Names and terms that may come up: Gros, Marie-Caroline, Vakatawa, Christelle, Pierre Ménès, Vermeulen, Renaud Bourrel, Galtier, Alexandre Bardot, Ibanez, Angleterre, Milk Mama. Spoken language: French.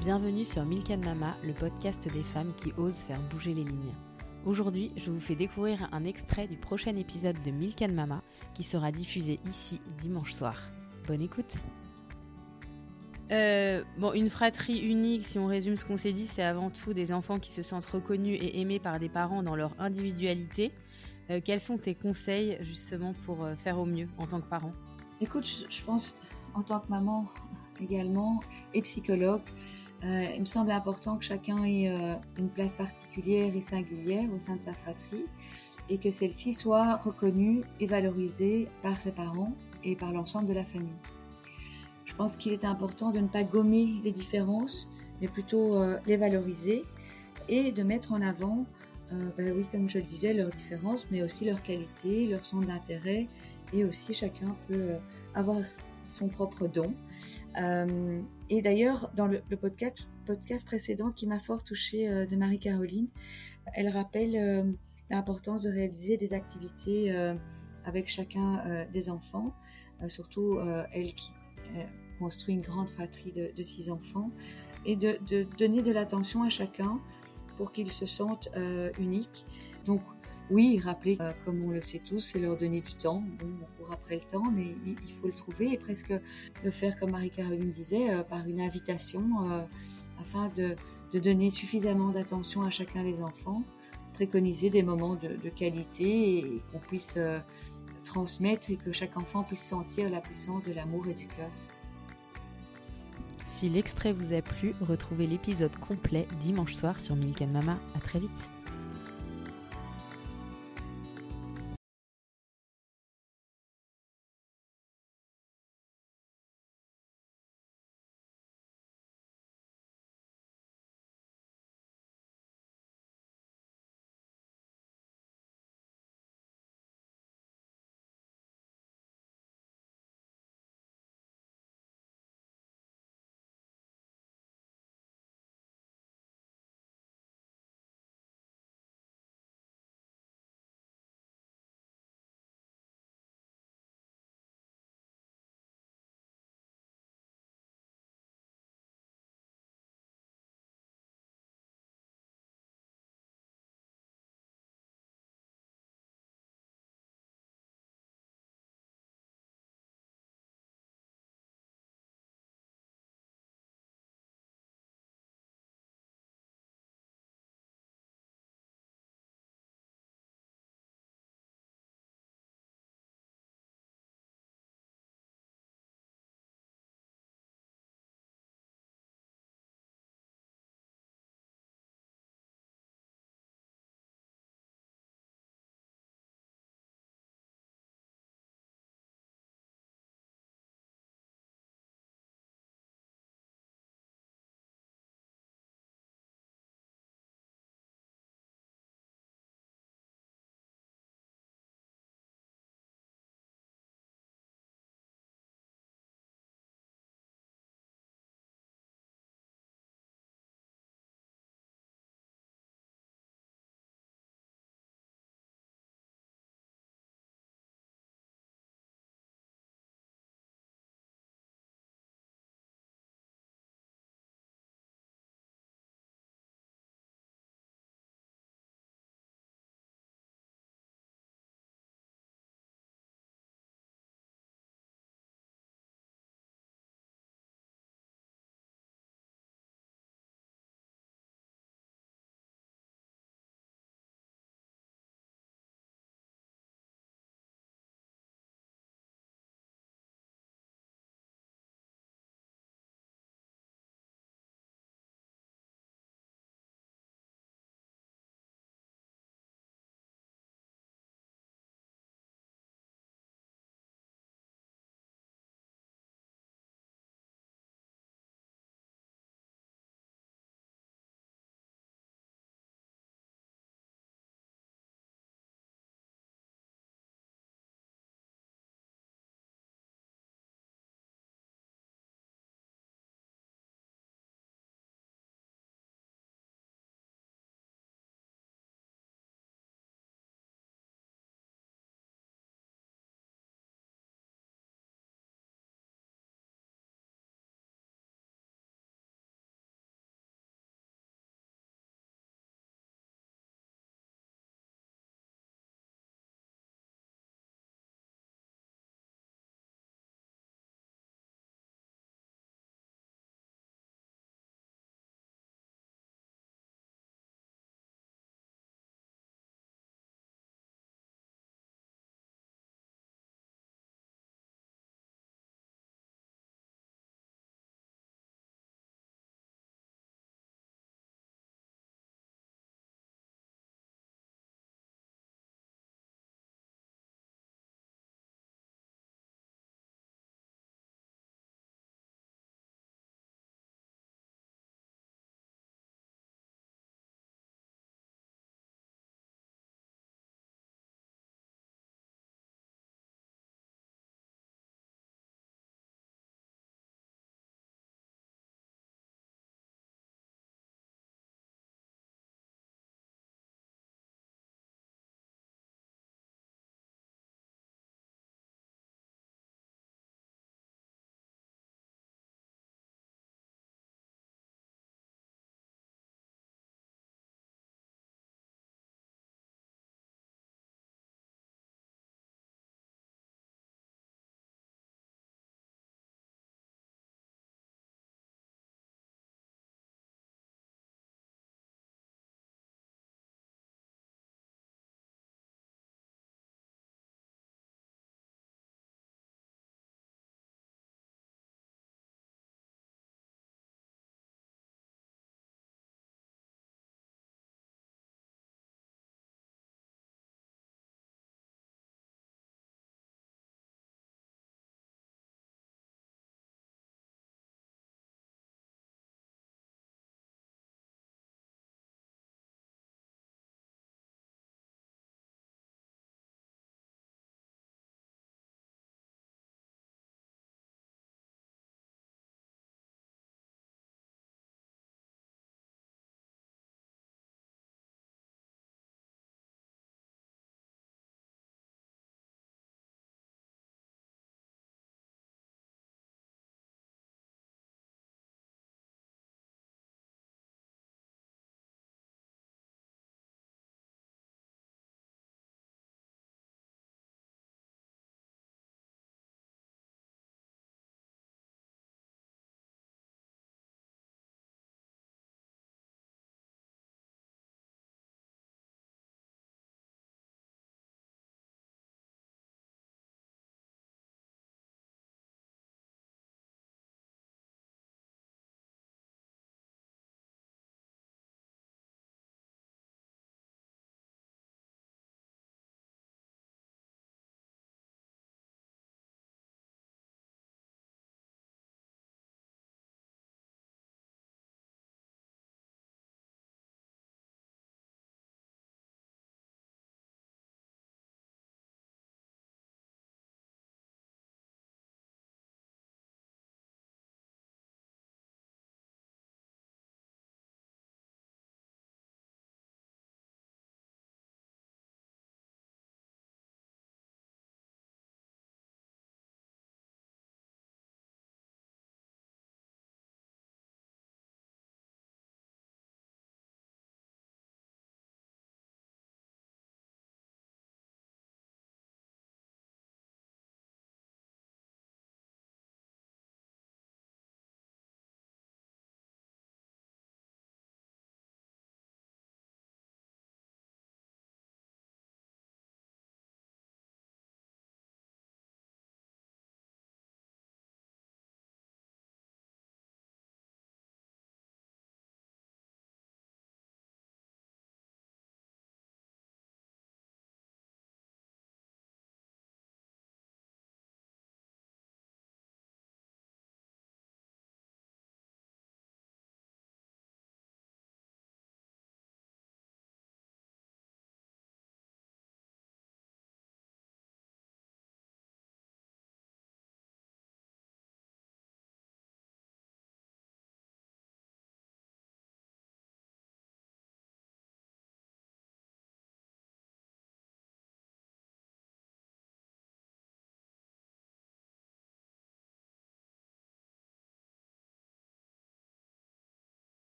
Bienvenue sur Milk Mama, le podcast des femmes qui osent faire bouger les lignes. Aujourd'hui, je vous fais découvrir un extrait du prochain épisode de Milk Mama qui sera diffusé ici dimanche soir. Bonne écoute. Une fratrie unique, si on résume ce qu'on s'est dit, c'est avant tout des enfants qui se sentent reconnus et aimés par des parents dans leur individualité. Quels sont tes conseils justement pour faire au mieux en tant que parent ? Écoute, je pense en tant que maman également et psychologue, il me semble important que chacun ait une place particulière et singulière au sein de sa fratrie et que celle-ci soit reconnue et valorisée par ses parents et par l'ensemble de la famille. Je pense qu'il est important de ne pas gommer les différences, mais plutôt les valoriser et de mettre en avant, comme je le disais, leurs différences, mais aussi leurs qualités, leurs centres d'intérêt, et aussi chacun peut avoir son propre don. Et d'ailleurs, dans le podcast précédent qui m'a fort touchée de Marie-Caroline, elle rappelle l'importance de réaliser des activités avec chacun des enfants, surtout elle qui construit une grande fratrie de 6 enfants, et de donner de l'attention à chacun pour qu'ils se sentent uniques. Donc oui, rappeler, comme on le sait tous, c'est leur donner du temps. Bon, on court après le temps, mais il faut le trouver et presque le faire, comme Marie-Caroline disait, par une invitation afin de donner suffisamment d'attention à chacun des enfants, préconiser des moments de qualité et qu'on puisse transmettre et que chaque enfant puisse sentir la puissance de l'amour et du cœur. Si l'extrait vous a plu, retrouvez l'épisode complet dimanche soir sur Milk Mama. À très vite.